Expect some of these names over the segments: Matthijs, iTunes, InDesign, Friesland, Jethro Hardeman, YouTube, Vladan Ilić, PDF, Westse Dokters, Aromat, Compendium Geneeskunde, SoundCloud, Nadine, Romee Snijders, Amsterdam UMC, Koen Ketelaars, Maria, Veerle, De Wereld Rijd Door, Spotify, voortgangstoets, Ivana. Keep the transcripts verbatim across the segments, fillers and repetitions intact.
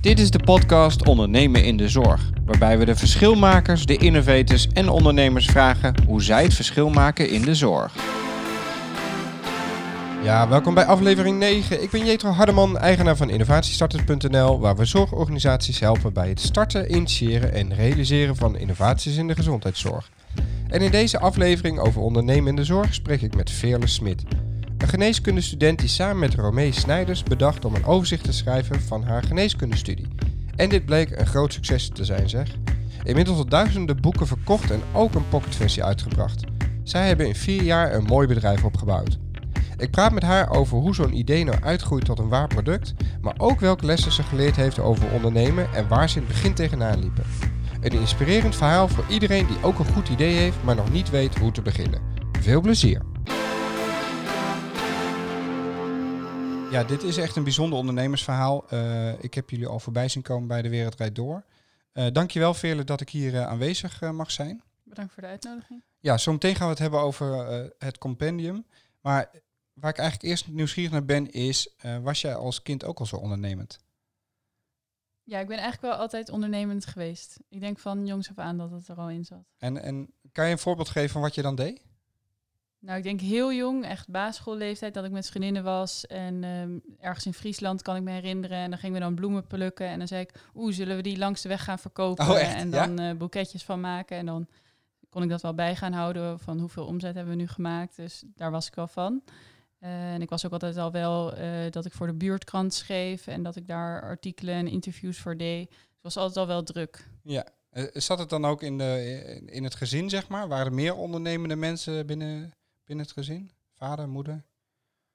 Dit is de podcast Ondernemen in de Zorg, waarbij we de verschilmakers, de innovators en ondernemers vragen hoe zij het verschil maken in de zorg. Ja, welkom bij aflevering negen. Ik ben Jethro Hardeman, eigenaar van innovatiestarters punt n l, waar we zorgorganisaties helpen bij het starten, initiëren en realiseren van innovaties in de gezondheidszorg. En in deze aflevering over ondernemen in de zorg spreek ik met Veerle Smit. Een geneeskundestudent die samen met Romee Snijders bedacht om een overzicht te schrijven van haar geneeskundestudie. En dit bleek een groot succes te zijn, zeg. Inmiddels al duizenden boeken verkocht en ook een pocketversie uitgebracht. Zij hebben in vier jaar een mooi bedrijf opgebouwd. Ik praat met haar over hoe zo'n idee nou uitgroeit tot een waar product, maar ook welke lessen ze geleerd heeft over ondernemen en waar ze in het begin tegenaan liepen. Een inspirerend verhaal voor iedereen die ook een goed idee heeft, maar nog niet weet hoe te beginnen. Veel plezier! Ja, dit is echt een bijzonder ondernemersverhaal. Uh, ik heb jullie al voorbij zien komen bij De Wereld Rijd Door. Uh, dankjewel Veerle dat ik hier uh, aanwezig uh, mag zijn. Bedankt voor de uitnodiging. Ja, zometeen gaan we het hebben over uh, het compendium. Maar waar ik eigenlijk eerst nieuwsgierig naar ben is, uh, was jij als kind ook al zo ondernemend? Ja, ik ben eigenlijk wel altijd ondernemend geweest. Ik denk van jongs af aan dat het er al in zat. En, en kan je een voorbeeld geven van wat je dan deed? Nou, ik denk heel jong, echt basisschoolleeftijd, dat ik met vriendinnen was. En um, ergens in Friesland kan ik me herinneren. En dan gingen we dan bloemen plukken. En dan zei ik, oeh, zullen we die langs de weg gaan verkopen? Oh, echt? En dan ja? uh, boeketjes van maken. En dan kon ik dat wel bij gaan houden van hoeveel omzet hebben we nu gemaakt. Dus daar was ik wel van. Uh, en ik was ook altijd al wel uh, dat ik voor de buurtkrant schreef. En dat ik daar artikelen en interviews voor deed. Dus het was altijd al wel druk. Ja. Uh, zat het dan ook in, de, in het gezin, zeg maar? Waren er meer ondernemende mensen binnen... In het gezin? Vader, moeder?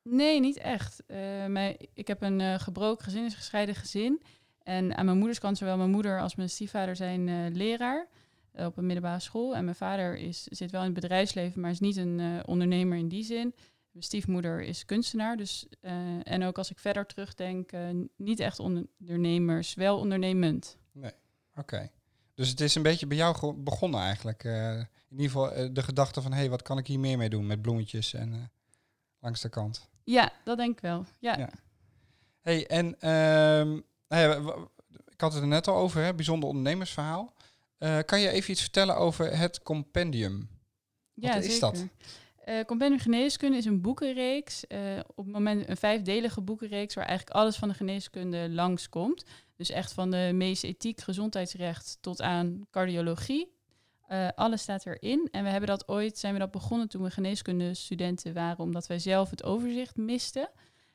Nee, niet echt. Uh, mijn, ik heb een uh, gebroken gezin, is een gescheiden gezin. En aan mijn moederskant, zowel mijn moeder als mijn stiefvader zijn uh, leraar uh, op een middelbare school. En mijn vader is, zit wel in het bedrijfsleven, maar is niet een uh, ondernemer in die zin. Mijn stiefmoeder is kunstenaar. Dus, uh, en ook als ik verder terugdenk, uh, niet echt ondernemers, wel ondernemend. Nee, oké. Okay. Dus het is een beetje bij jou ge- begonnen eigenlijk. Uh, in ieder geval uh, de gedachte van, hé, hey, wat kan ik hier meer mee doen met bloemetjes en uh, langs de kant. Ja, dat denk ik wel. Ja. ja. Hey, en um, nou ja, w- w- ik had het er net al over, hè, bijzonder ondernemersverhaal. Uh, kan je even iets vertellen over het compendium? Wat ja, is zeker. dat? Uh, Compendium Geneeskunde is een boekenreeks, uh, op het moment een vijfdelige boekenreeks waar eigenlijk alles van de geneeskunde langskomt. Dus echt van de medische ethiek, gezondheidsrecht tot aan cardiologie. Uh, alles staat erin. En we hebben dat ooit, zijn we dat begonnen toen we geneeskundestudenten waren, omdat wij zelf het overzicht misten.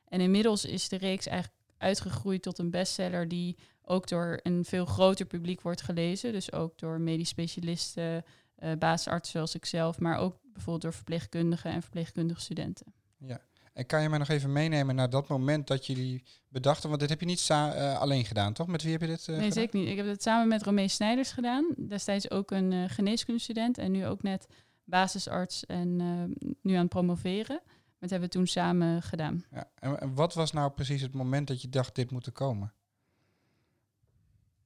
En inmiddels is de reeks eigenlijk uitgegroeid tot een bestseller die ook door een veel groter publiek wordt gelezen. Dus ook door medisch specialisten, uh, basisartsen zoals ikzelf, maar ook bijvoorbeeld door verpleegkundigen en verpleegkundige studenten. Ja. En kan je mij nog even meenemen naar dat moment dat jullie bedachten? Want dit heb je niet sa- uh, alleen gedaan, toch? Met wie heb je dit uh, Nee, gedaan? Zeker niet. Ik heb het samen met Romee Snijders gedaan. Destijds ook een uh, geneeskundestudent en nu ook net basisarts en uh, nu aan het promoveren. Dat hebben we toen samen gedaan. Ja, en, en wat was nou precies het moment dat je dacht, dit moet er komen?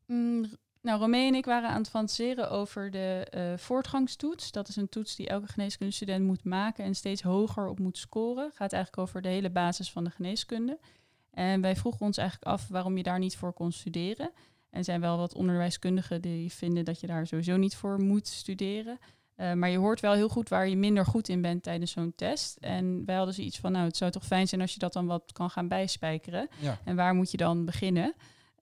Mm, nou, Romee en ik waren aan het fantaseren over de uh, voortgangstoets. Dat is een toets die elke geneeskundestudent moet maken en steeds hoger op moet scoren. Gaat eigenlijk over de hele basis van de geneeskunde. En wij vroegen ons eigenlijk af waarom je daar niet voor kon studeren. En er zijn wel wat onderwijskundigen die vinden dat je daar sowieso niet voor moet studeren. Uh, maar je hoort wel heel goed waar je minder goed in bent tijdens zo'n test. En wij hadden zoiets van, nou, het zou toch fijn zijn als je dat dan wat kan gaan bijspijkeren. Ja. En waar moet je dan beginnen?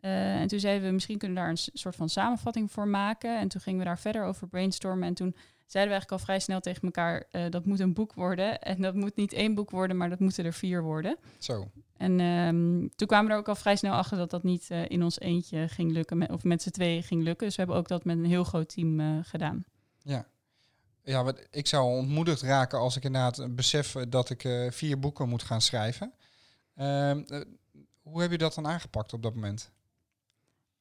Uh, en toen zeiden we, misschien kunnen we daar een soort van samenvatting voor maken. En toen gingen we daar verder over brainstormen. En toen zeiden we eigenlijk al vrij snel tegen elkaar, uh, dat moet een boek worden. En dat moet niet één boek worden, maar dat moeten er vier worden. Zo. En um, toen kwamen we er ook al vrij snel achter dat dat niet uh, in ons eentje ging lukken. Met, of met z'n tweeën ging lukken. Dus we hebben ook dat met een heel groot team uh, gedaan. Ja. Ja, want ik zou ontmoedigd raken als ik inderdaad besef dat ik uh, vier boeken moet gaan schrijven. Uh, hoe heb je dat dan aangepakt op dat moment?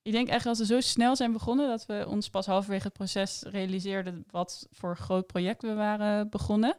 Ik denk echt dat we zo snel zijn begonnen dat we ons pas halverwege het proces realiseerden wat voor groot project we waren begonnen.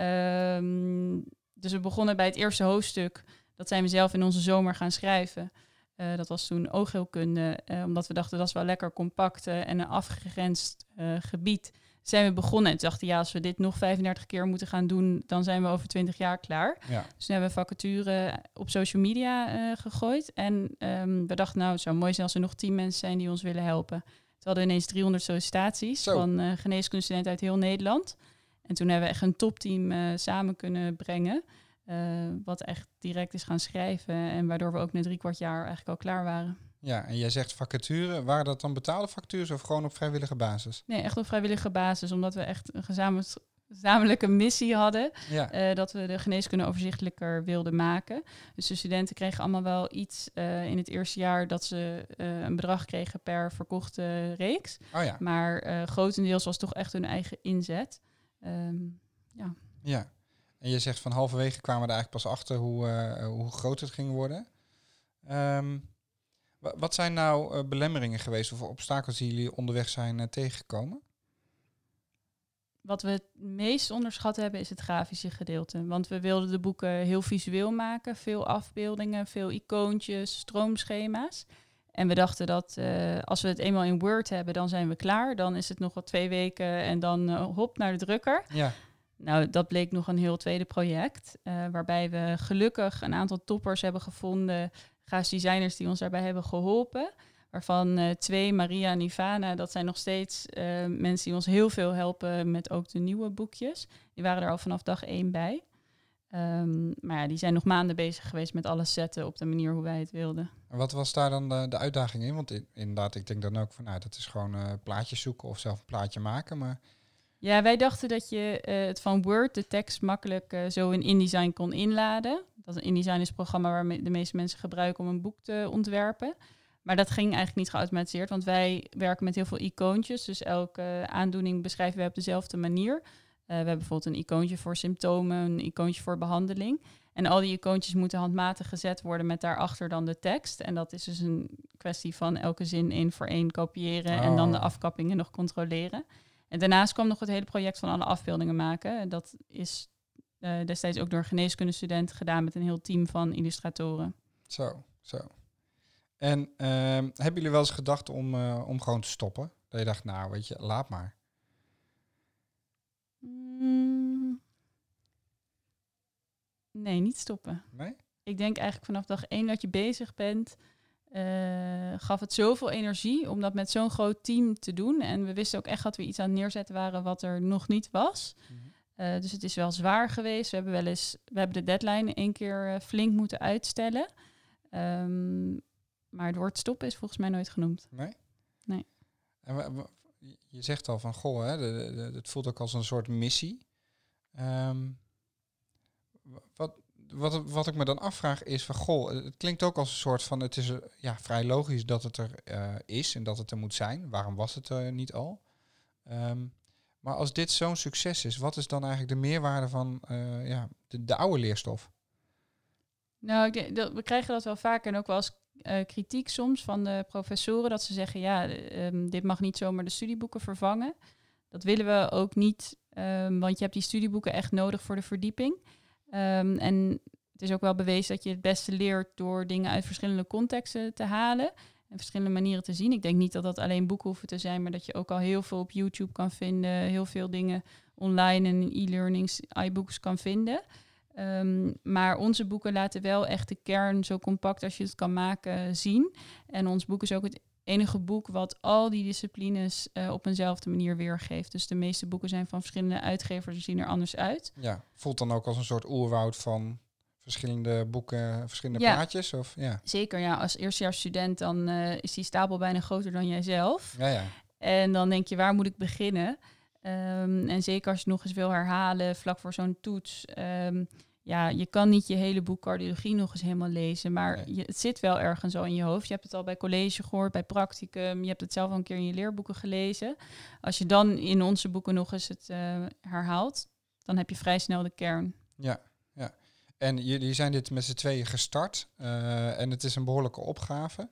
Um, dus we begonnen bij het eerste hoofdstuk. Dat zijn we zelf in onze zomer gaan schrijven. Uh, dat was toen oogheelkunde, uh, omdat we dachten dat is wel lekker compact uh, en een afgegrensd uh, gebied. zijn we begonnen. En toen dachten, ja, als we dit nog vijfendertig keer moeten gaan doen, dan zijn we over twintig jaar klaar. Ja. Dus toen hebben we vacature op social media uh, gegooid. En um, we dachten, nou, het zou mooi zijn als er nog tien mensen zijn die ons willen helpen. We hadden ineens driehonderd sollicitaties Zo. van uh, geneeskundestudenten uit heel Nederland. En toen hebben we echt een topteam uh, samen kunnen brengen. Uh, wat echt direct is gaan schrijven. En waardoor we ook na drie kwart jaar eigenlijk al klaar waren. Ja, en jij zegt vacature. Waren dat dan betaalde vacatures of gewoon op vrijwillige basis? Nee, echt op vrijwillige basis. Omdat we echt een gezamenl- gezamenlijke missie hadden. Ja. Uh, dat we de geneeskunde overzichtelijker wilden maken. Dus de studenten kregen allemaal wel iets uh, in het eerste jaar dat ze uh, een bedrag kregen per verkochte reeks. Oh ja. Maar uh, grotendeels was toch echt hun eigen inzet. Um, ja. ja, en je zegt van halverwege kwamen we er eigenlijk pas achter hoe, uh, hoe groot het ging worden. Um, w- wat zijn nou uh, belemmeringen geweest of obstakels die jullie onderweg zijn uh, tegengekomen? Wat we het meest onderschat hebben is het grafische gedeelte. Want we wilden de boeken heel visueel maken, veel afbeeldingen, veel icoontjes, stroomschema's. En we dachten dat uh, als we het eenmaal in Word hebben, dan zijn we klaar. Dan is het nog wel twee weken en dan uh, hop naar de drukker. Ja. Nou, dat bleek nog een heel tweede project. Uh, waarbij we gelukkig een aantal toppers hebben gevonden. Graafische designers die ons daarbij hebben geholpen. Waarvan uh, twee, Maria en Ivana, dat zijn nog steeds uh, mensen die ons heel veel helpen met ook de nieuwe boekjes. Die waren er al vanaf dag één bij. Um, maar ja, die zijn nog maanden bezig geweest met alles zetten op de manier hoe wij het wilden. En wat was daar dan de, de uitdaging in? Want in, inderdaad, ik denk dan ook van, nou, dat is gewoon uh, plaatjes zoeken of zelf een plaatje maken. Maar... Ja, wij dachten dat je uh, het van Word, de tekst, makkelijk uh, zo in InDesign kon inladen. Dat is InDesign is het programma waar me, de meeste mensen gebruiken om een boek te ontwerpen. Maar dat ging eigenlijk niet geautomatiseerd, want wij werken met heel veel icoontjes. Dus elke aandoening beschrijven wij op dezelfde manier. Uh, we hebben bijvoorbeeld een icoontje voor symptomen, een icoontje voor behandeling. En al die icoontjes moeten handmatig gezet worden met daarachter dan de tekst. En dat is dus een kwestie van elke zin één voor één kopiëren oh. en dan de afkappingen nog controleren. En daarnaast kwam nog het hele project van alle afbeeldingen maken. Dat is uh, destijds ook door een geneeskundestudent gedaan met een heel team van illustratoren. Zo, zo. En uh, hebben jullie wel eens gedacht om, uh, om gewoon te stoppen? Dat je dacht, nou weet je, laat maar. Nee, niet stoppen. Nee? Ik denk eigenlijk vanaf dag één dat je bezig bent, uh, gaf het zoveel energie om dat met zo'n groot team te doen. En we wisten ook echt dat we iets aan het neerzetten waren wat er nog niet was. Mm-hmm. Uh, dus het is wel zwaar geweest. We hebben wel eens, we hebben de deadline één keer uh, flink moeten uitstellen. Um, maar het woord stoppen is volgens mij nooit genoemd. Nee? Nee. En w- w- je zegt al van, goh, hè, de, de, de, het voelt ook als een soort missie. Um, wat, wat, wat ik me dan afvraag is van, goh, het klinkt ook als een soort van, het is ja, vrij logisch dat het er uh, is en dat het er moet zijn. Waarom was het er niet al? Um, maar als dit zo'n succes is, wat is dan eigenlijk de meerwaarde van uh, ja, de, de oude leerstof? Nou, ik denk dat we krijgen dat wel vaak en ook wel als Uh, kritiek soms van de professoren, dat ze zeggen, ja, um, dit mag niet zomaar de studieboeken vervangen. Dat willen we ook niet, um, want je hebt die studieboeken echt nodig voor de verdieping. Um, en het is ook wel bewezen dat je het beste leert door dingen uit verschillende contexten te halen en verschillende manieren te zien. Ik denk niet dat dat alleen boeken hoeven te zijn, maar dat je ook al heel veel op YouTube kan vinden, heel veel dingen online en e-learnings, iBooks kan vinden. Um, maar onze boeken laten wel echt de kern zo compact als je het kan maken zien. En ons boek is ook het enige boek wat al die disciplines uh, op eenzelfde manier weergeeft. Dus de meeste boeken zijn van verschillende uitgevers en zien er anders uit. Ja, voelt dan ook als een soort oerwoud van verschillende boeken, verschillende ja, plaatjes? Of, ja. Zeker, ja. Als eerstejaarsstudent dan uh, is die stapel bijna groter dan jijzelf. Ja, ja. En dan denk je, waar moet ik beginnen? Um, en zeker als je nog eens wil herhalen, vlak voor zo'n toets. Um, ja, je kan niet je hele boek cardiologie nog eens helemaal lezen, maar nee. je, het zit wel ergens al in je hoofd. Je hebt het al bij college gehoord, bij practicum. Je hebt het zelf al een keer in je leerboeken gelezen. Als je dan in onze boeken nog eens het uh, herhaalt, dan heb je vrij snel de kern. Ja, ja. En jullie zijn dit met z'n tweeën gestart uh, en het is een behoorlijke opgave.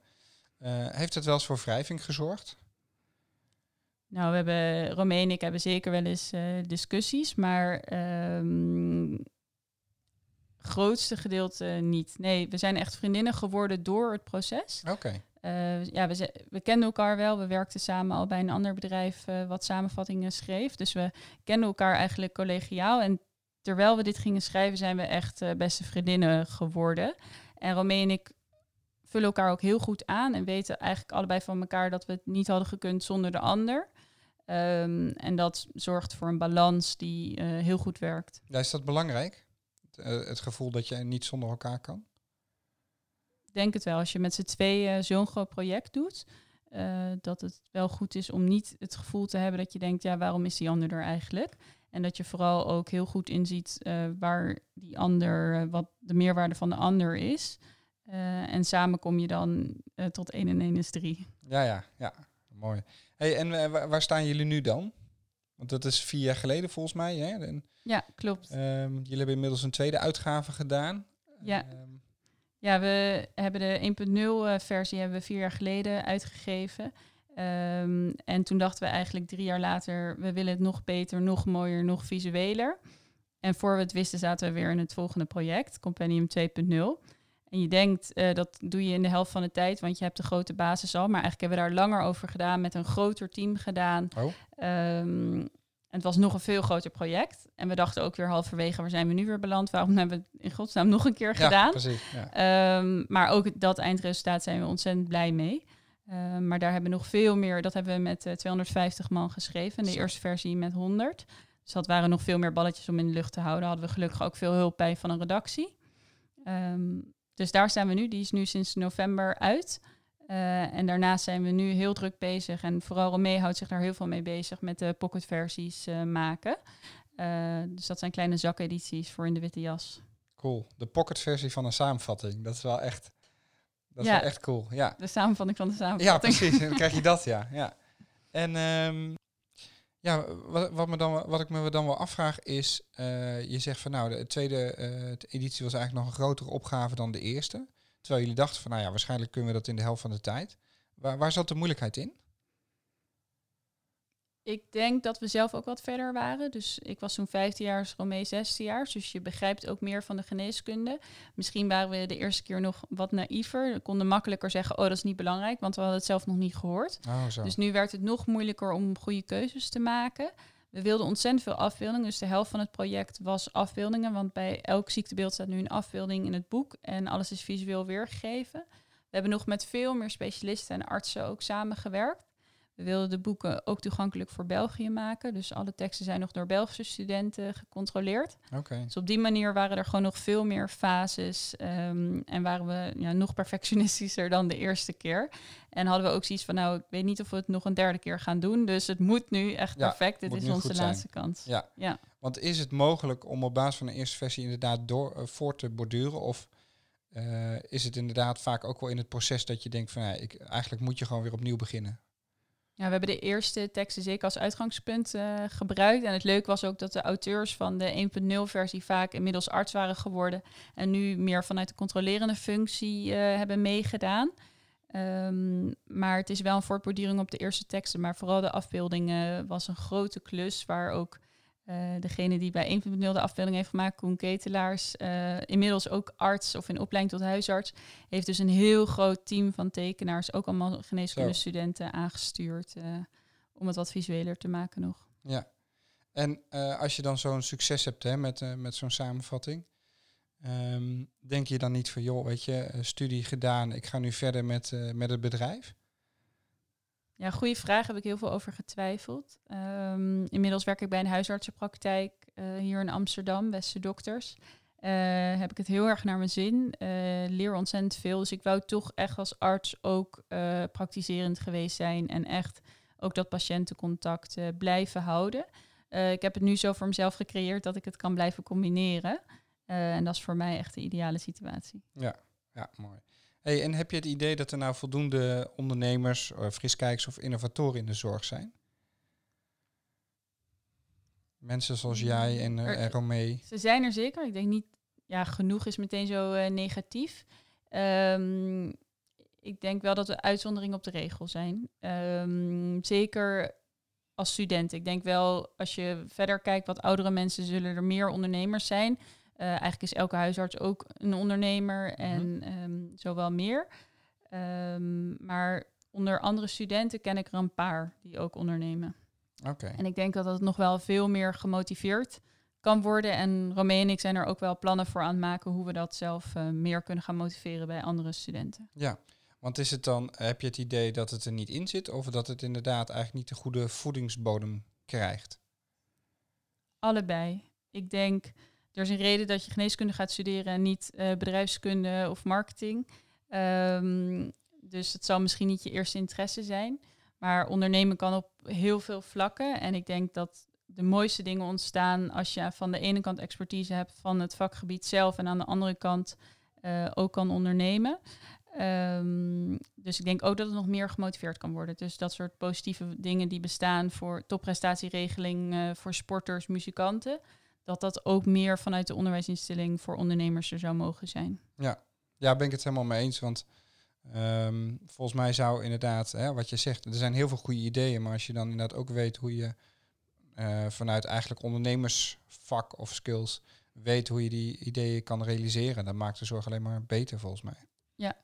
Uh, heeft het wel eens voor wrijving gezorgd? Nou, we hebben, Romee en ik hebben zeker wel eens uh, discussies, maar um, grootste gedeelte niet. Nee, we zijn echt vriendinnen geworden door het proces. Oké. Okay. Uh, ja, we, z- we kenden elkaar wel. We werkten samen al bij een ander bedrijf uh, wat samenvattingen schreef. Dus we kenden elkaar eigenlijk collegiaal. En terwijl we dit gingen schrijven zijn we echt uh, beste vriendinnen geworden. En Romee en ik vullen elkaar ook heel goed aan. En weten eigenlijk allebei van elkaar dat we het niet hadden gekund zonder de ander. Um, en dat zorgt voor een balans die uh, heel goed werkt. Ja, is dat belangrijk? Het, uh, het gevoel dat je niet zonder elkaar kan? Ik denk het wel. Als je met z'n tweeën zo'n groot project doet, uh, dat het wel goed is om niet het gevoel te hebben dat je denkt, ja, waarom is die ander er eigenlijk? En dat je vooral ook heel goed inziet uh, waar die ander, uh, wat de meerwaarde van de ander is. Uh, en samen kom je dan uh, tot één en één is drie. Ja, ja, ja. Mooi. Hey, en uh, waar staan jullie nu dan? Want dat is vier jaar geleden volgens mij. Hè? En, ja, klopt. Um, jullie hebben inmiddels een tweede uitgave gedaan. Ja, um, ja we hebben de één punt nul versie hebben we vier jaar geleden uitgegeven. Um, en toen dachten we eigenlijk drie jaar later, we willen het nog beter, nog mooier, nog visueler. En voor we het wisten zaten we weer in het volgende project, Compendium twee punt nul. En je denkt, uh, dat doe je in de helft van de tijd, want je hebt de grote basis al. Maar eigenlijk hebben we daar langer over gedaan, met een groter team gedaan. Oh. Um, het was nog een veel groter project. En we dachten ook weer halverwege, waar zijn we nu weer beland? Waarom hebben we het in godsnaam nog een keer ja, gedaan? Precies, ja. um, maar ook dat eindresultaat zijn we ontzettend blij mee. Uh, maar daar hebben we nog veel meer, dat hebben we met uh, tweehonderdvijftig man geschreven. En de eerste versie met honderd. Dus dat waren nog veel meer balletjes om in de lucht te houden. Hadden we gelukkig ook veel hulp bij van een redactie. Um, Dus daar staan we nu. Die is nu sinds november uit. Uh, en daarnaast zijn we nu heel druk bezig. En vooral Romee houdt zich daar heel veel mee bezig met de pocketversies uh, maken. Uh, dus dat zijn kleine zakedities voor in de witte jas. Cool. De pocketversie van een samenvatting. Dat is wel echt, dat is ja, wel echt cool. Ja. De samenvatting van de samenvatting. Ja, precies. En dan krijg je dat, ja. ja. En um, ja, wat, wat, me dan, wat ik me dan wel afvraag is, uh, je zegt van nou, de tweede uh, de editie was eigenlijk nog een grotere opgave dan de eerste. Terwijl jullie dachten van nou ja, waarschijnlijk kunnen we dat in de helft van de tijd. Waar, waar zat de moeilijkheid in? Ik denk dat we zelf ook wat verder waren. Dus ik was zo'n vijftien jaar, Romee zestien jaar. Dus je begrijpt ook meer van de geneeskunde. Misschien waren we de eerste keer nog wat naïver. We konden makkelijker zeggen, oh, dat is niet belangrijk, want we hadden het zelf nog niet gehoord. Oh, zo. Dus nu werd het nog moeilijker om goede keuzes te maken. We wilden ontzettend veel afbeeldingen. Dus de helft van het project was afbeeldingen. Want bij elk ziektebeeld staat nu een afbeelding in het boek. En alles is visueel weergegeven. We hebben nog met veel meer specialisten en artsen ook samengewerkt. We wilden de boeken ook toegankelijk voor België maken. Dus alle teksten zijn nog door Belgische studenten gecontroleerd. Okay. Dus op die manier waren er gewoon nog veel meer fases. Um, en waren we ja, nog perfectionistischer dan de eerste keer. En hadden we ook zoiets van, nou, ik weet niet of we het nog een derde keer gaan doen. Dus het moet nu echt ja, perfect. Dit is onze laatste kans. Ja. Ja. Want is het mogelijk om op basis van de eerste versie inderdaad door, uh, voort te borduren? Of uh, is het inderdaad vaak ook wel in het proces dat je denkt van, ja, ik, eigenlijk moet je gewoon weer opnieuw beginnen? Ja, we hebben de eerste teksten zeker als uitgangspunt uh, gebruikt. En het leuke was ook dat de auteurs van de één punt nul versie vaak inmiddels arts waren geworden. En nu meer vanuit de controlerende functie uh, hebben meegedaan. Um, maar het is wel een voortborduring op de eerste teksten. Maar vooral de afbeeldingen was een grote klus. Waar ook uh, degene die bij één punt nul de afbeelding heeft gemaakt, Koen Ketelaars, uh, inmiddels ook arts of in opleiding tot huisarts, heeft dus een heel groot team van tekenaars, ook allemaal geneeskundestudenten aangestuurd uh, om het wat visueler te maken nog. Ja, en uh, als je dan zo'n succes hebt hè, met, uh, met zo'n samenvatting, um, denk je dan niet van, joh, weet je, studie gedaan, ik ga nu verder met, uh, met het bedrijf? Ja, goede vraag. Heb ik heel veel over getwijfeld. Um, inmiddels werk ik bij een huisartsenpraktijk uh, hier in Amsterdam, Westse Dokters. Uh, heb ik het heel erg naar mijn zin. Uh, leer ontzettend veel. Dus ik wou toch echt als arts ook uh, praktiserend geweest zijn. En echt ook dat patiëntencontact uh, blijven houden. Uh, ik heb het nu zo voor mezelf gecreëerd dat ik het kan blijven combineren. Uh, en dat is voor mij echt de ideale situatie. Ja, ja, mooi. Hey, en heb je het idee dat er nou voldoende ondernemers, uh, friskijkers of innovatoren in de zorg zijn? Mensen zoals jij en, uh, er, en Romee. Ze zijn er zeker. Ik denk niet, ja, genoeg is meteen zo uh, negatief. Um, ik denk wel dat we uitzondering op de regel zijn. Um, zeker als student. Ik denk wel, als je verder kijkt wat oudere mensen, zullen er meer ondernemers zijn. Uh, eigenlijk is elke huisarts ook een ondernemer en mm-hmm. um, zo wel meer. Um, maar onder andere studenten ken ik er een paar die ook ondernemen. Okay. En ik denk dat dat nog wel veel meer gemotiveerd kan worden. En Romee en ik zijn er ook wel plannen voor aan het maken hoe we dat zelf uh, meer kunnen gaan motiveren bij andere studenten. Ja, want is het dan, heb je het idee dat het er niet in zit of dat het inderdaad eigenlijk niet de goede voedingsbodem krijgt? Allebei. Ik denk, er is een reden dat je geneeskunde gaat studeren en niet uh, bedrijfskunde of marketing. Um, dus het zal misschien niet je eerste interesse zijn. Maar ondernemen kan op heel veel vlakken. En ik denk dat de mooiste dingen ontstaan als je van de ene kant expertise hebt van het vakgebied zelf en aan de andere kant uh, ook kan ondernemen. Um, dus ik denk ook dat het nog meer gemotiveerd kan worden. Dus dat soort positieve dingen die bestaan voor topprestatieregeling uh, voor sporters, muzikanten, dat dat ook meer vanuit de onderwijsinstelling voor ondernemers er zou mogen zijn. Ja, ja, ben ik het helemaal mee eens, want um, volgens mij zou inderdaad, hè, wat je zegt, er zijn heel veel goede ideeën, maar als je dan inderdaad ook weet hoe je uh, vanuit eigenlijk ondernemersvak of skills weet hoe je die ideeën kan realiseren, dat maakt de zorg alleen maar beter volgens mij. Ja,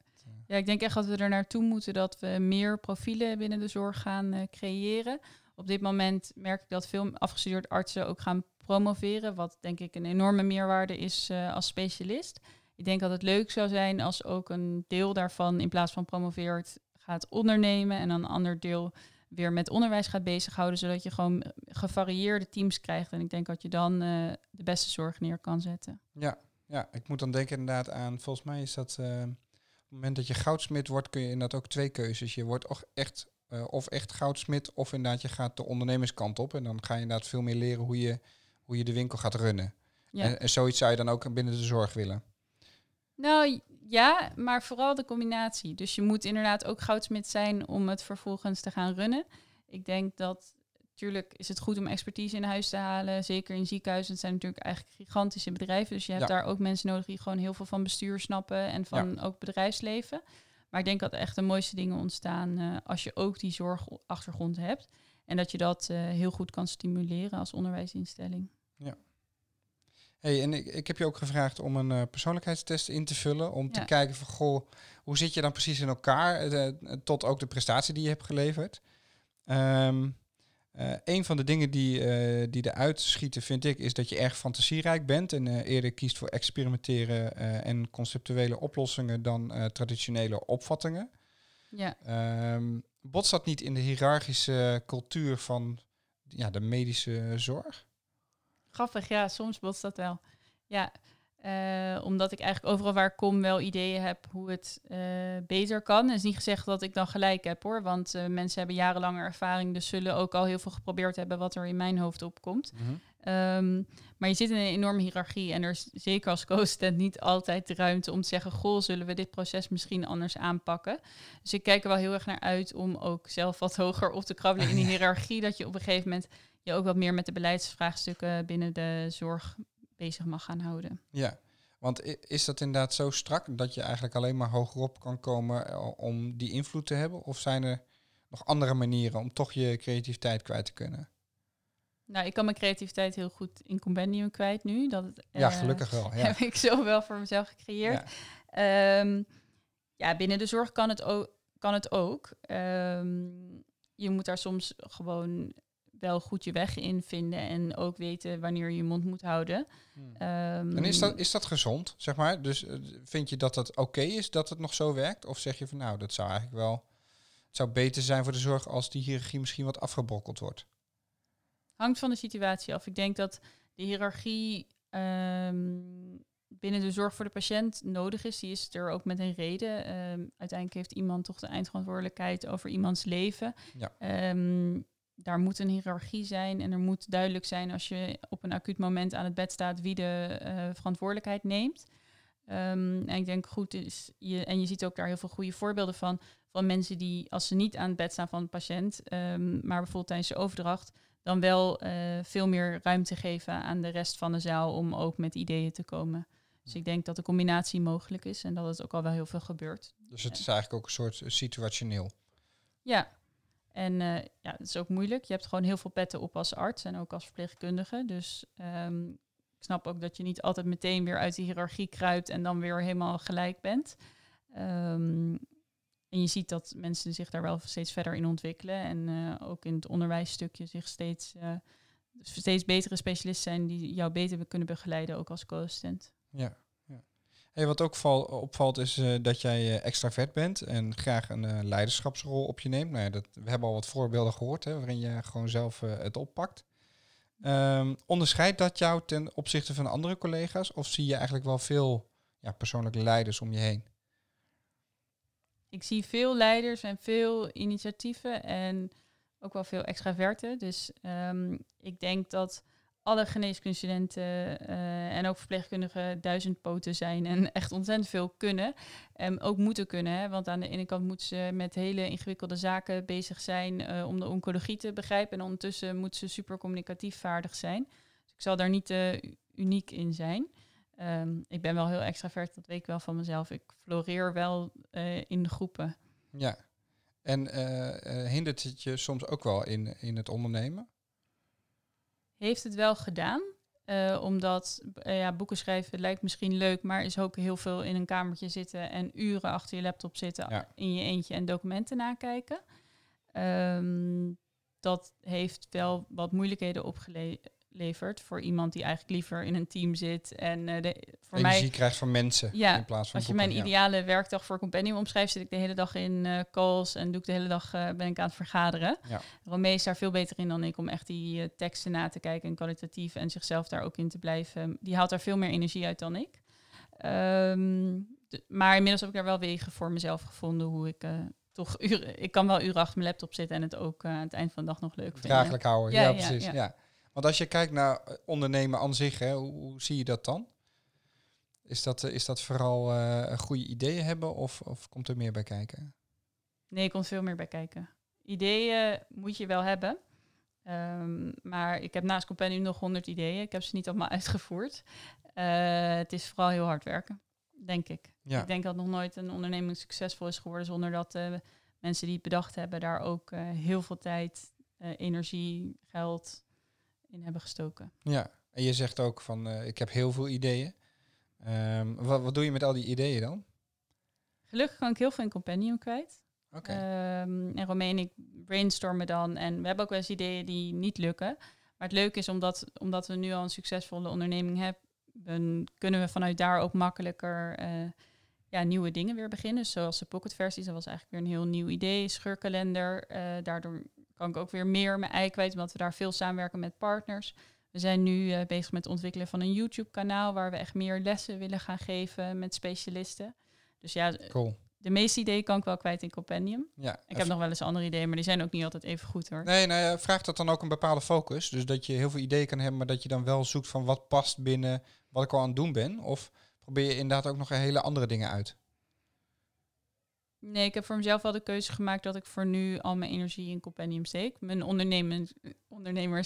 ja, ik denk echt dat we er naartoe moeten dat we meer profielen binnen de zorg gaan uh, creëren. Op dit moment merk ik dat veel afgestudeerd artsen ook gaan promoveren, wat denk ik een enorme meerwaarde is uh, als specialist. Ik denk dat het leuk zou zijn als ook een deel daarvan in plaats van promoveert gaat ondernemen en een ander deel weer met onderwijs gaat bezighouden, zodat je gewoon gevarieerde teams krijgt. En ik denk dat je dan uh, de beste zorg neer kan zetten. Ja, ja, ik moet dan denken inderdaad aan, volgens mij is dat, uh, op het moment dat je goudsmid wordt, kun je inderdaad ook twee keuzes. Je wordt ook echt uh, of echt goudsmid of inderdaad je gaat de ondernemerskant op. En dan ga je inderdaad veel meer leren hoe je, hoe je de winkel gaat runnen. Ja. En, en zoiets zou je dan ook binnen de zorg willen. Nou ja, maar vooral de combinatie. Dus je moet inderdaad ook goudsmid zijn om het vervolgens te gaan runnen. Ik denk dat, natuurlijk is het goed om expertise in huis te halen. Zeker in ziekenhuizen, het zijn natuurlijk eigenlijk gigantische bedrijven. Dus je hebt ja. daar ook mensen nodig die gewoon heel veel van bestuur snappen en van ja. ook bedrijfsleven. Maar ik denk dat echt de mooiste dingen ontstaan uh, als je ook die zorgachtergrond hebt. En dat je dat uh, heel goed kan stimuleren als onderwijsinstelling. Ja. Hey, en ik, ik heb je ook gevraagd om een uh, persoonlijkheidstest in te vullen. Om ja. te kijken van, goh, hoe zit je dan precies in elkaar? Uh, tot ook de prestatie die je hebt geleverd. Um, uh, een van de dingen die, uh, die eruit schieten, vind ik, is dat je erg fantasierijk bent. En uh, eerder kiest voor experimenteren uh, en conceptuele oplossingen dan uh, traditionele opvattingen. Ja. Um, botst dat niet in de hiërarchische cultuur van ja, de medische zorg? Grappig, ja, soms botst dat wel. Ja, uh, omdat ik eigenlijk overal waar ik kom wel ideeën heb hoe het uh, beter kan. Het is niet gezegd dat ik dan gelijk heb hoor, want uh, mensen hebben jarenlange ervaring, dus zullen ook al heel veel geprobeerd hebben wat er in mijn hoofd opkomt. Mm-hmm. Um, maar je zit in een enorme hiërarchie en er is zeker als co-assistent niet altijd de ruimte om te zeggen, goh, zullen we dit proces misschien anders aanpakken? Dus ik kijk er wel heel erg naar uit om ook zelf wat hoger op te krabbelen in die hiërarchie, dat je op een gegeven moment je ook wat meer met de beleidsvraagstukken binnen de zorg bezig mag gaan houden. Ja, want is dat inderdaad zo strak dat je eigenlijk alleen maar hogerop kan komen om die invloed te hebben? Of zijn er nog andere manieren om toch je creativiteit kwijt te kunnen? Nou, ik kan mijn creativiteit heel goed in Compendium kwijt nu. Dat, uh, ja, gelukkig wel. Ja. Heb ik zo wel voor mezelf gecreëerd. Ja, um, ja binnen de zorg kan het, o- kan het ook. Um, je moet daar soms gewoon wel goed je weg in vinden en ook weten wanneer je je mond moet houden. Hmm. Um, en is dat, is dat gezond, zeg maar? Dus uh, vind je dat dat oké okay is dat het nog zo werkt? Of zeg je van nou, dat zou eigenlijk wel, het zou beter zijn voor de zorg als die hiërarchie misschien wat afgebrokkeld wordt? Hangt van de situatie af. Ik denk dat de hiërarchie um, binnen de zorg voor de patiënt nodig is. Die is er ook met een reden. Um, uiteindelijk heeft iemand toch de eindverantwoordelijkheid over iemands leven. Ja. Um, Daar moet een hiërarchie zijn en er moet duidelijk zijn als je op een acuut moment aan het bed staat wie de uh, verantwoordelijkheid neemt. Um, en ik denk goed is, je, en je ziet ook daar heel veel goede voorbeelden van, van mensen die als ze niet aan het bed staan van de patiënt, um, maar bijvoorbeeld tijdens de overdracht, dan wel uh, veel meer ruimte geven aan de rest van de zaal om ook met ideeën te komen. Dus ik denk dat de combinatie mogelijk is en dat het ook al wel heel veel gebeurt. Dus het is eigenlijk ook een soort situationeel. Ja. En uh, ja, het is ook moeilijk. Je hebt gewoon heel veel petten op als arts en ook als verpleegkundige. Dus um, snap ook dat je niet altijd meteen weer uit de hiërarchie kruipt en dan weer helemaal gelijk bent. Um, en je ziet dat mensen zich daar wel steeds verder in ontwikkelen. En uh, ook in het onderwijsstukje zich steeds, uh, steeds betere specialisten zijn die jou beter kunnen begeleiden, ook als co-assistent. Ja. Hey, wat ook val, opvalt is uh, dat jij uh, extravert bent en graag een uh, leiderschapsrol op je neemt. Nou ja, dat, we hebben al wat voorbeelden gehoord, hè, waarin je gewoon zelf uh, het oppakt. Um, onderscheidt dat jou ten opzichte van andere collega's? Of zie je eigenlijk wel veel ja, persoonlijke leiders om je heen? Ik zie veel leiders en veel initiatieven en ook wel veel extraverten. Dus um, ik denk dat alle geneeskundestudenten uh, en ook verpleegkundigen duizendpoten zijn en echt ontzettend veel kunnen. En ook moeten kunnen, hè? Want aan de ene kant moeten ze met hele ingewikkelde zaken bezig zijn uh, om de oncologie te begrijpen. En ondertussen moeten ze super communicatief vaardig zijn. Dus ik zal daar niet uh, uniek in zijn. Um, ik ben wel heel extravert, dat weet ik wel van mezelf. Ik floreer wel uh, in de groepen. Ja, en uh, hindert het je soms ook wel in, in het ondernemen? Heeft het wel gedaan, uh, omdat uh, ja, boeken schrijven lijkt misschien leuk, maar is ook heel veel in een kamertje zitten en uren achter je laptop zitten ja. in je eentje en documenten nakijken. Um, dat heeft wel wat moeilijkheden opgeleverd voor iemand die eigenlijk liever in een team zit. En uh, de, voor energie mij, krijgt van mensen ja, in plaats van als je boeken, mijn ideale ja. werkdag voor Compendium omschrijft, zit ik de hele dag in uh, calls en doe ik de hele dag uh, ben ik aan het vergaderen. Ja. Romee is daar veel beter in dan ik om echt die uh, teksten na te kijken en kwalitatief en zichzelf daar ook in te blijven. Die haalt daar veel meer energie uit dan ik. Um, d- maar inmiddels heb ik daar wel wegen voor mezelf gevonden hoe ik... Uh, toch uren, ik kan wel uren achter mijn laptop zitten en het ook uh, aan het eind van de dag nog leuk vinden. Draaglijk houden, ja, ja, ja precies. Ja. Ja. Want als je kijkt naar ondernemen aan zich, hè, hoe, hoe zie je dat dan? Is dat, is dat vooral uh, goede ideeën hebben of, of komt er meer bij kijken? Nee, er komt veel meer bij kijken. Ideeën moet je wel hebben. Um, maar ik heb naast Compendium nog honderd ideeën. Ik heb ze niet allemaal uitgevoerd. Uh, het is vooral heel hard werken, denk ik. Ja. Ik denk dat nog nooit een onderneming succesvol is geworden zonder dat uh, mensen die het bedacht hebben daar ook uh, heel veel tijd, uh, energie, geld in hebben gestoken. Ja, en je zegt ook van uh, ik heb heel veel ideeën. Um, wat, wat doe je met al die ideeën dan? Gelukkig kan ik heel veel in Compendium kwijt. Okay. Um, en Romee en ik brainstormen dan. En we hebben ook wel eens ideeën die niet lukken. Maar het leuke is omdat, omdat we nu al een succesvolle onderneming hebben, kunnen we vanuit daar ook makkelijker uh, ja, nieuwe dingen weer beginnen. Zoals de pocketversies. Dat was eigenlijk weer een heel nieuw idee. Scheurkalender. Uh, daardoor kan ik ook weer meer mijn ei kwijt, omdat we daar veel samenwerken met partners. We zijn nu uh, bezig met het ontwikkelen van een YouTube-kanaal, waar we echt meer lessen willen gaan geven met specialisten. Dus ja, cool. De meeste ideeën kan ik wel kwijt in Compendium. Ja, ik even... heb nog wel eens andere ideeën, maar die zijn ook niet altijd even goed hoor. Nee, nou, vraagt dat dan ook een bepaalde focus? Dus dat je heel veel ideeën kan hebben, maar dat je dan wel zoekt van wat past binnen wat ik al aan het doen ben? Of probeer je inderdaad ook nog hele andere dingen uit? Nee, ik heb voor mezelf wel de keuze gemaakt dat ik voor nu al mijn energie in Compendium steek. Mijn ondernemers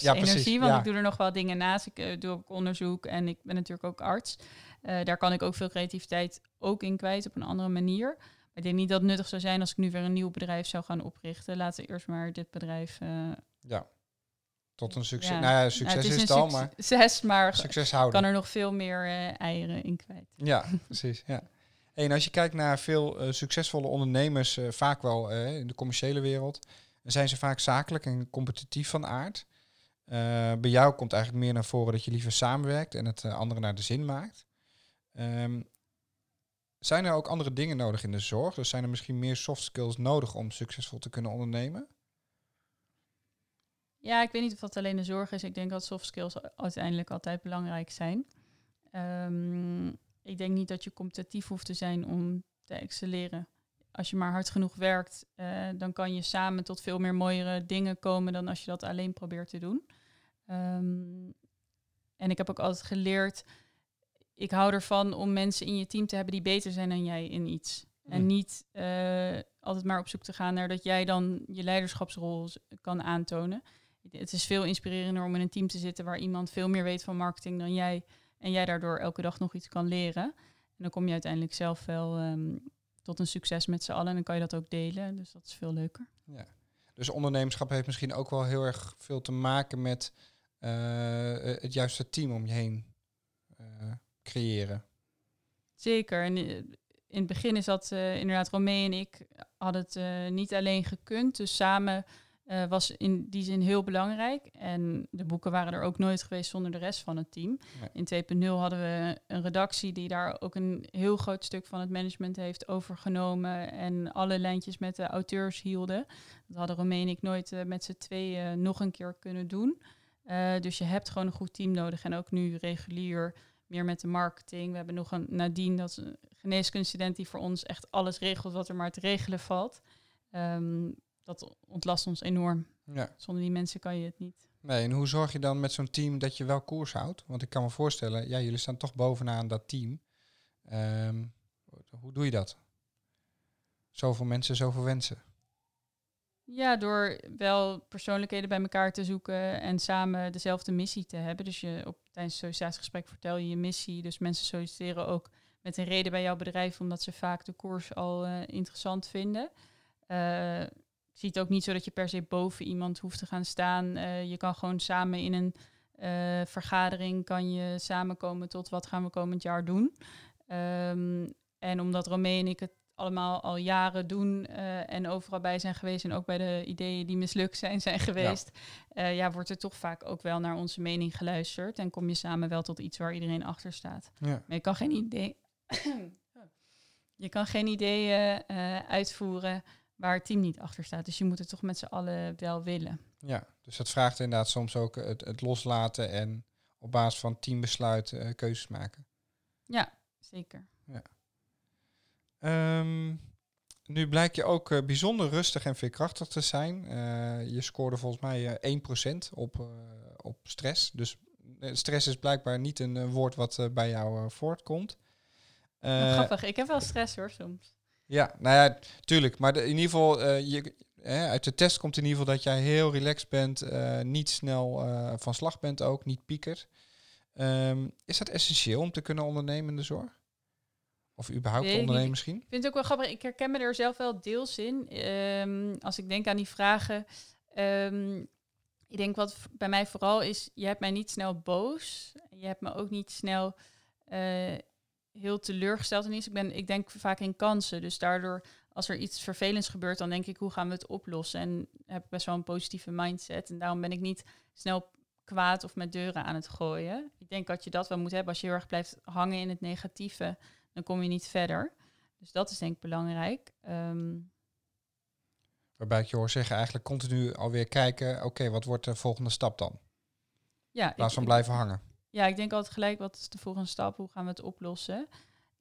ja, energie, precies, want ja. ik doe er nog wel dingen naast. Ik uh, doe ook onderzoek en ik ben natuurlijk ook arts. Uh, daar kan ik ook veel creativiteit ook in kwijt op een andere manier. Maar ik denk niet dat het nuttig zou zijn als ik nu weer een nieuw bedrijf zou gaan oprichten. Laten we eerst maar dit bedrijf... Uh, ja, tot een succes. Ja. Nou ja, succes nou, het is, is het al, maar... Succes, maar succes houden. Kan er nog veel meer uh, eieren in kwijt. Ja, precies, ja. En als je kijkt naar veel uh, succesvolle ondernemers, uh, vaak wel uh, in de commerciële wereld, dan zijn ze vaak zakelijk en competitief van aard. Uh, bij jou komt eigenlijk meer naar voren dat je liever samenwerkt en het uh, andere naar de zin maakt. Um, zijn er ook andere dingen nodig in de zorg? Dus zijn er misschien meer soft skills nodig om succesvol te kunnen ondernemen? Ja, ik weet niet of dat alleen de zorg is. Ik denk dat soft skills uiteindelijk altijd belangrijk zijn. Um, Ik denk niet dat je competitief hoeft te zijn om te excelleren. Als je maar hard genoeg werkt, uh, dan kan je samen tot veel meer mooiere dingen komen dan als je dat alleen probeert te doen. Um, en ik heb ook altijd geleerd, ik hou ervan om mensen in je team te hebben die beter zijn dan jij in iets. Mm. En niet uh, altijd maar op zoek te gaan naar dat jij dan je leiderschapsrol kan aantonen. Het is veel inspirerender om in een team te zitten waar iemand veel meer weet van marketing dan jij. En jij daardoor elke dag nog iets kan leren. En dan kom je uiteindelijk zelf wel um, tot een succes met z'n allen. En dan kan je dat ook delen. Dus dat is veel leuker. Ja. Dus ondernemerschap heeft misschien ook wel heel erg veel te maken met uh, het juiste team om je heen uh, creëren. Zeker. En in het begin is dat uh, inderdaad, Romee en ik hadden het uh, niet alleen gekund. Dus samen uh, was in die zin heel belangrijk. En de boeken waren er ook nooit geweest zonder de rest van het team. Nee. In twee punt nul hadden we een redactie die daar ook een heel groot stuk van het management heeft overgenomen. En alle lijntjes met de auteurs hielden. Dat hadden Romee en ik nooit uh, met z'n tweeën uh, nog een keer kunnen doen. Uh, dus je hebt gewoon een goed team nodig. En ook nu regulier meer met de marketing. We hebben nog een Nadine, dat is een geneeskundestudent die voor ons echt alles regelt wat er maar te regelen valt. Um, dat ontlast ons enorm. Ja. Zonder die mensen kan je het niet. Nee, en hoe zorg je dan met zo'n team dat je wel koers houdt? Want ik kan me voorstellen, ja, jullie staan toch bovenaan dat team. Um, hoe doe je dat? Zoveel mensen, zoveel wensen. Ja, door wel persoonlijkheden bij elkaar te zoeken en samen dezelfde missie te hebben. Dus je op, tijdens het sollicitatiegesprek vertel je je missie. Dus mensen solliciteren ook met een reden bij jouw bedrijf, omdat ze vaak de koers al uh, interessant vinden. Uh, ik zie het ook niet zo dat je per se boven iemand hoeft te gaan staan. Uh, je kan gewoon samen in een uh, vergadering kan je samenkomen tot wat gaan we komend jaar doen. Um, en omdat Romee en ik het allemaal al jaren doen uh, en overal bij zijn geweest en ook bij de ideeën die mislukt zijn, zijn geweest, ja. Uh, ja, wordt er toch vaak ook wel naar onze mening geluisterd en kom je samen wel tot iets waar iedereen achter staat. Ja. Maar je kan geen idee, je kan geen ideeën uh, uitvoeren waar het team niet achter staat. Dus je moet het toch met z'n allen wel willen. Ja, dus dat vraagt inderdaad soms ook het, het loslaten en op basis van teambesluit uh, keuzes maken. Ja, zeker. Ja. Um, nu blijk je ook uh, bijzonder rustig en veerkrachtig te zijn. Uh, je scoorde volgens mij uh, één procent op, uh, op stress. Dus uh, stress is blijkbaar niet een uh, woord wat uh, bij jou uh, voortkomt. Uh, grappig, ik heb wel stress hoor soms. Ja, nou ja, tuurlijk. Maar de, in ieder geval, uh, je, eh, uit de test komt in ieder geval dat jij heel relaxed bent. Uh, niet snel uh, van slag bent ook, niet piekert. Um, is dat essentieel om te kunnen ondernemen in de zorg? Of überhaupt nee, ondernemen misschien? Ik vind het ook wel grappig. Ik herken me er zelf wel deels in. Um, als ik denk aan die vragen. Um, ik denk wat v- bij mij vooral is, je hebt mij niet snel boos. Je hebt me ook niet snel uh, heel teleurgesteld. En ik, ben, ik denk vaak in kansen. Dus daardoor, als er iets vervelends gebeurt, dan denk ik, hoe gaan we het oplossen? En heb ik best wel een positieve mindset. En daarom ben ik niet snel kwaad of met deuren aan het gooien. Ik denk dat je dat wel moet hebben als je heel erg blijft hangen in het negatieve. Dan kom je niet verder. Dus dat is denk ik belangrijk. Um... Waarbij ik je hoor zeggen, eigenlijk continu alweer kijken, oké, okay, wat wordt de volgende stap dan? Ja, in plaats van ik, blijven hangen. Ja, ik denk altijd gelijk, wat is de volgende stap? Hoe gaan we het oplossen?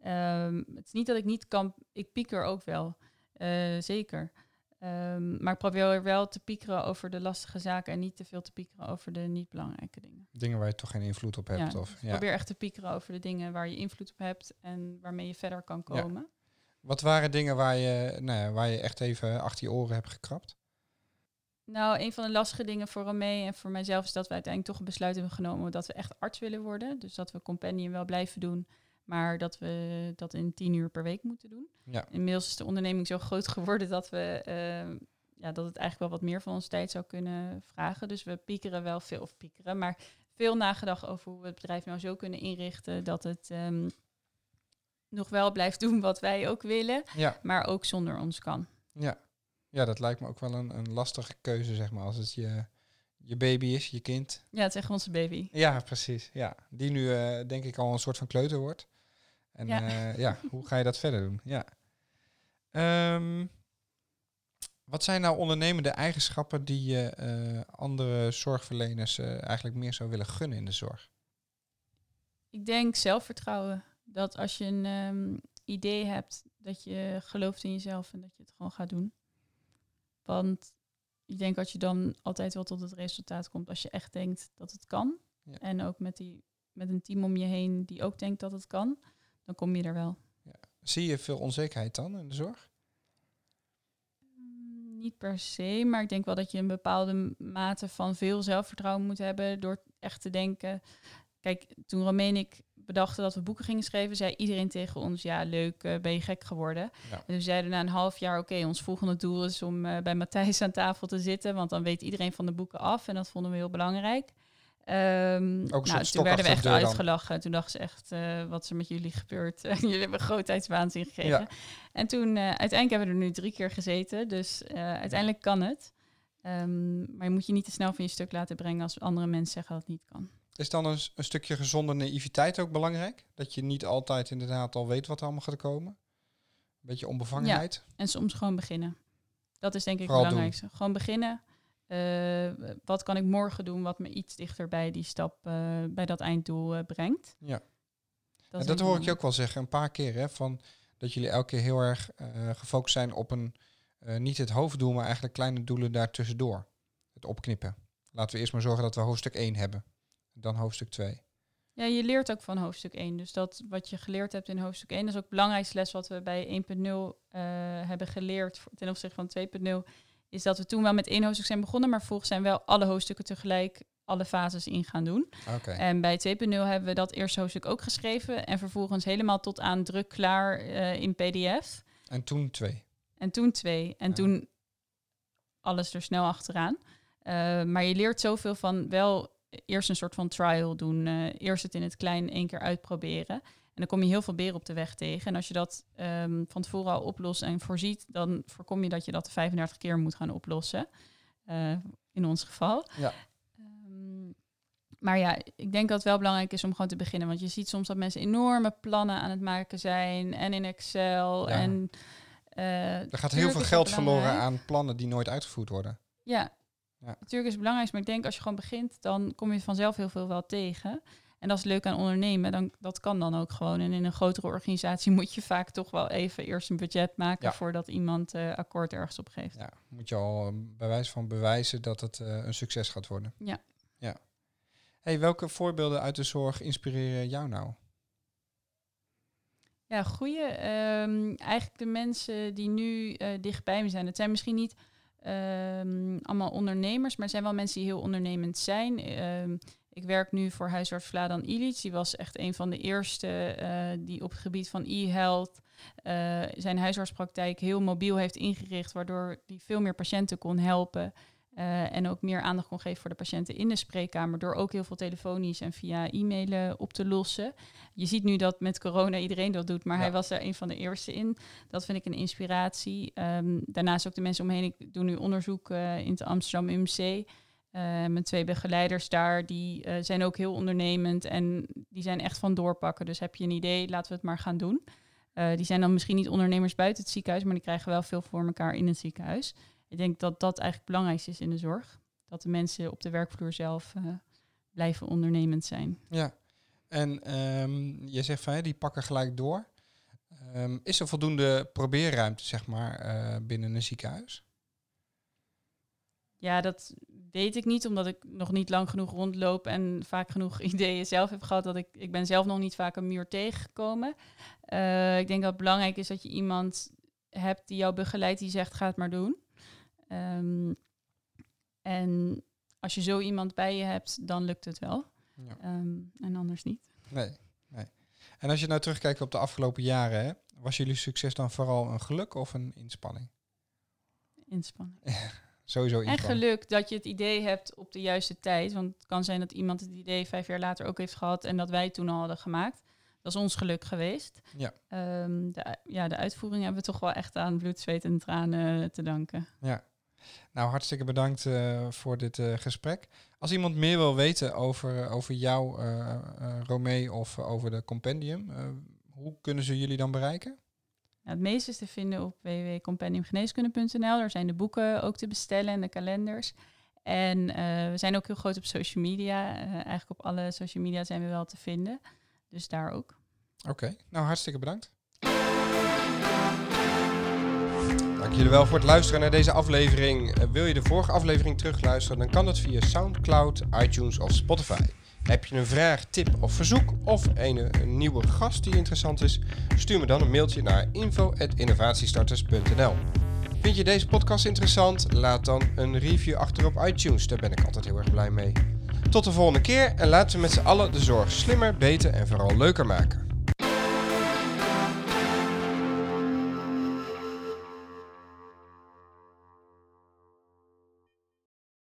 Um, het is niet dat ik niet kan, ik pieker ook wel, uh, zeker. Um, maar ik probeer wel te piekeren over de lastige zaken en niet te veel te piekeren over de niet belangrijke dingen. Dingen waar je toch geen invloed op hebt? Ja, of, dus ja. Probeer echt te piekeren over de dingen waar je invloed op hebt en waarmee je verder kan komen. Ja. Wat waren dingen waar je, nou ja, waar je echt even achter je oren hebt gekrapt? Nou, een van de lastige dingen voor Romee en voor mijzelf is dat we uiteindelijk toch een besluit hebben genomen dat we echt arts willen worden. Dus dat we Compendium wel blijven doen. Maar dat we dat in tien uur per week moeten doen. Ja. Inmiddels is de onderneming zo groot geworden dat we uh, ja, dat het eigenlijk wel wat meer van ons tijd zou kunnen vragen. Dus we piekeren wel veel, of piekeren, maar veel nagedacht over hoe we het bedrijf nou zo kunnen inrichten dat het um, nog wel blijft doen wat wij ook willen, ja. Maar ook zonder ons kan. Ja, ja, dat lijkt me ook wel een, een lastige keuze, zeg maar, als het je... Je baby is, je kind. Ja, het is echt onze baby. Ja, precies. Ja. Die nu uh, denk ik al een soort van kleuter wordt. En ja, uh, ja hoe ga je dat verder doen? Ja. Um, wat zijn nou ondernemende eigenschappen die je uh, andere zorgverleners uh, eigenlijk meer zou willen gunnen in de zorg? Ik denk zelfvertrouwen. Dat als je een um, idee hebt, dat je gelooft in jezelf en dat je het gewoon gaat doen. Want ik denk dat je dan altijd wel tot het resultaat komt als je echt denkt dat het kan. Ja. En ook met, die, met een team om je heen die ook denkt dat het kan, dan kom je er wel. Ja. Zie je veel onzekerheid dan in de zorg? Mm, niet per se, maar ik denk wel dat je een bepaalde mate van veel zelfvertrouwen moet hebben door echt te denken. Kijk, toen Romee en ik bedachten dat we boeken gingen schrijven, zei iedereen tegen ons, ja, leuk, uh, ben je gek geworden. Ja. En toen zeiden we na een half jaar, oké, okay, ons volgende doel is om uh, bij Matthijs aan tafel te zitten, want dan weet iedereen van de boeken af en dat vonden we heel belangrijk. Um, Ook nou, toen werden we echt de uitgelachen. Dan. Toen dachten ze echt, uh, wat is er met jullie gebeurd? Jullie hebben grootheidswaanzin gekregen. Ja. En toen, uh, uiteindelijk hebben we er nu drie keer gezeten. Dus uh, uiteindelijk kan het. Um, maar je moet je niet te snel van je stuk laten brengen als andere mensen zeggen dat het niet kan. Is dan een, een stukje gezonde naïviteit ook belangrijk? Dat je niet altijd inderdaad al weet wat er allemaal gaat komen? Een beetje onbevangenheid? Ja, en soms gewoon beginnen. Dat is denk ik het belangrijkste. Doen. Gewoon beginnen. Uh, wat kan ik morgen doen wat me iets dichter bij die stap, uh, bij dat einddoel uh, brengt? Ja. Dat, ja, dat hoor ik je ook wel zeggen een paar keer. Hè, van dat jullie elke keer heel erg uh, gefocust zijn op een, uh, niet het hoofddoel, maar eigenlijk kleine doelen daartussendoor. Het opknippen. Laten we eerst maar zorgen dat we hoofdstuk één hebben. Dan hoofdstuk twee. Ja, je leert ook van hoofdstuk één. Dus dat wat je geleerd hebt in hoofdstuk één, dat is ook de belangrijkste les wat we bij één punt nul uh, hebben geleerd ten opzichte van twee punt nul. Is dat we toen wel met één hoofdstuk zijn begonnen, maar volgens zijn wel alle hoofdstukken tegelijk alle fases in gaan doen. Okay. En bij twee punt nul hebben we dat eerste hoofdstuk ook geschreven en vervolgens helemaal tot aan druk klaar uh, in P D F. En toen twee. En toen twee. En ja. toen alles er snel achteraan. Uh, maar je leert zoveel van wel eerst een soort van trial doen. Uh, eerst het in het klein één keer uitproberen. En dan kom je heel veel beren op de weg tegen. En als je dat um, van tevoren al oplost en voorziet, dan voorkom je dat je dat vijfendertig keer moet gaan oplossen. Uh, in ons geval. Ja. Um, maar ja, ik denk dat het wel belangrijk is om gewoon te beginnen. Want je ziet soms dat mensen enorme plannen aan het maken zijn. En in Excel. Ja. En, uh, er gaat heel veel geld verloren aan plannen die nooit uitgevoerd worden. Ja, ja. Natuurlijk is het belangrijk. Maar ik denk als je gewoon begint, dan kom je vanzelf heel veel wel tegen. En dat is leuk aan ondernemen, dan, dat kan dan ook gewoon. En in een grotere organisatie moet je vaak toch wel even eerst een budget maken... Ja. voordat iemand uh, akkoord ergens op geeft. Ja, moet je al uh, bij wijze van bewijzen dat het uh, een succes gaat worden. Ja. Ja. Hey, welke voorbeelden uit de zorg inspireren jou nou? Ja, goeie. Um, eigenlijk de mensen die nu uh, dichtbij me zijn. Het zijn misschien niet um, allemaal ondernemers... maar het zijn wel mensen die heel ondernemend zijn... Um, Ik werk nu voor huisarts Vladan Ilić. Die was echt een van de eerste uh, die op het gebied van e-health... Uh, zijn huisartspraktijk heel mobiel heeft ingericht... waardoor hij veel meer patiënten kon helpen... Uh, en ook meer aandacht kon geven voor de patiënten in de spreekkamer... door ook heel veel telefonisch en via e-mailen op te lossen. Je ziet nu dat met corona iedereen dat doet... maar ja. hij was daar een van de eerste in. Dat vind ik een inspiratie. Um, daarnaast ook de mensen omheen. Ik doe nu onderzoek uh, in het Amsterdam U M C... Uh, mijn twee begeleiders daar, die uh, zijn ook heel ondernemend en die zijn echt van doorpakken. Dus heb je een idee, laten we het maar gaan doen. Uh, die zijn dan misschien niet ondernemers buiten het ziekenhuis, maar die krijgen wel veel voor elkaar in het ziekenhuis. Ik denk dat dat eigenlijk het belangrijkste is in de zorg. Dat de mensen op de werkvloer zelf uh, blijven ondernemend zijn. Ja, en um, je zegt van, hey, die pakken gelijk door. Um, is er voldoende probeerruimte, zeg maar, uh, binnen een ziekenhuis? Ja, dat deed ik niet, omdat ik nog niet lang genoeg rondloop... en vaak genoeg ideeën zelf heb gehad. Dat ik, ik ben zelf nog niet vaak een muur tegengekomen. Uh, ik denk dat het belangrijk is dat je iemand hebt die jou begeleidt... die zegt, ga het maar doen. Um, en als je zo iemand bij je hebt, dan lukt het wel. Ja. Um, en anders niet. Nee, nee. En als je nou terugkijkt op de afgelopen jaren... Hè, was jullie succes dan vooral een geluk of een inspanning? Inspanning. Sowieso en geluk dat je het idee hebt op de juiste tijd. Want het kan zijn dat iemand het idee vijf jaar later ook heeft gehad... en dat wij het toen al hadden gemaakt. Dat is ons geluk geweest. Ja, um, de, ja de uitvoering hebben we toch wel echt aan bloed, zweet en tranen te danken. Ja, nou hartstikke bedankt uh, voor dit uh, gesprek. Als iemand meer wil weten over, over jou, uh, uh, Romee, of uh, over de Compendium... Uh, hoe kunnen ze jullie dan bereiken? Het meeste is te vinden op w w w punt compendium geneeskunde punt n l. Daar zijn de boeken ook te bestellen en de kalenders. En uh, we zijn ook heel groot op social media. Uh, eigenlijk op alle social media zijn we wel te vinden. Dus daar ook. Oké, okay. Nou hartstikke bedankt. Dank jullie wel voor het luisteren naar deze aflevering. Wil je de vorige aflevering terugluisteren, dan kan dat via SoundCloud, iTunes of Spotify. Heb je een vraag, tip of verzoek of een, een nieuwe gast die interessant is? Stuur me dan een mailtje naar info apenstaartje innovatiestarters punt n l. Vind je deze podcast interessant? Laat dan een review achter op iTunes. Daar ben ik altijd heel erg blij mee. Tot de volgende keer en laten we met z'n allen de zorg slimmer, beter en vooral leuker maken.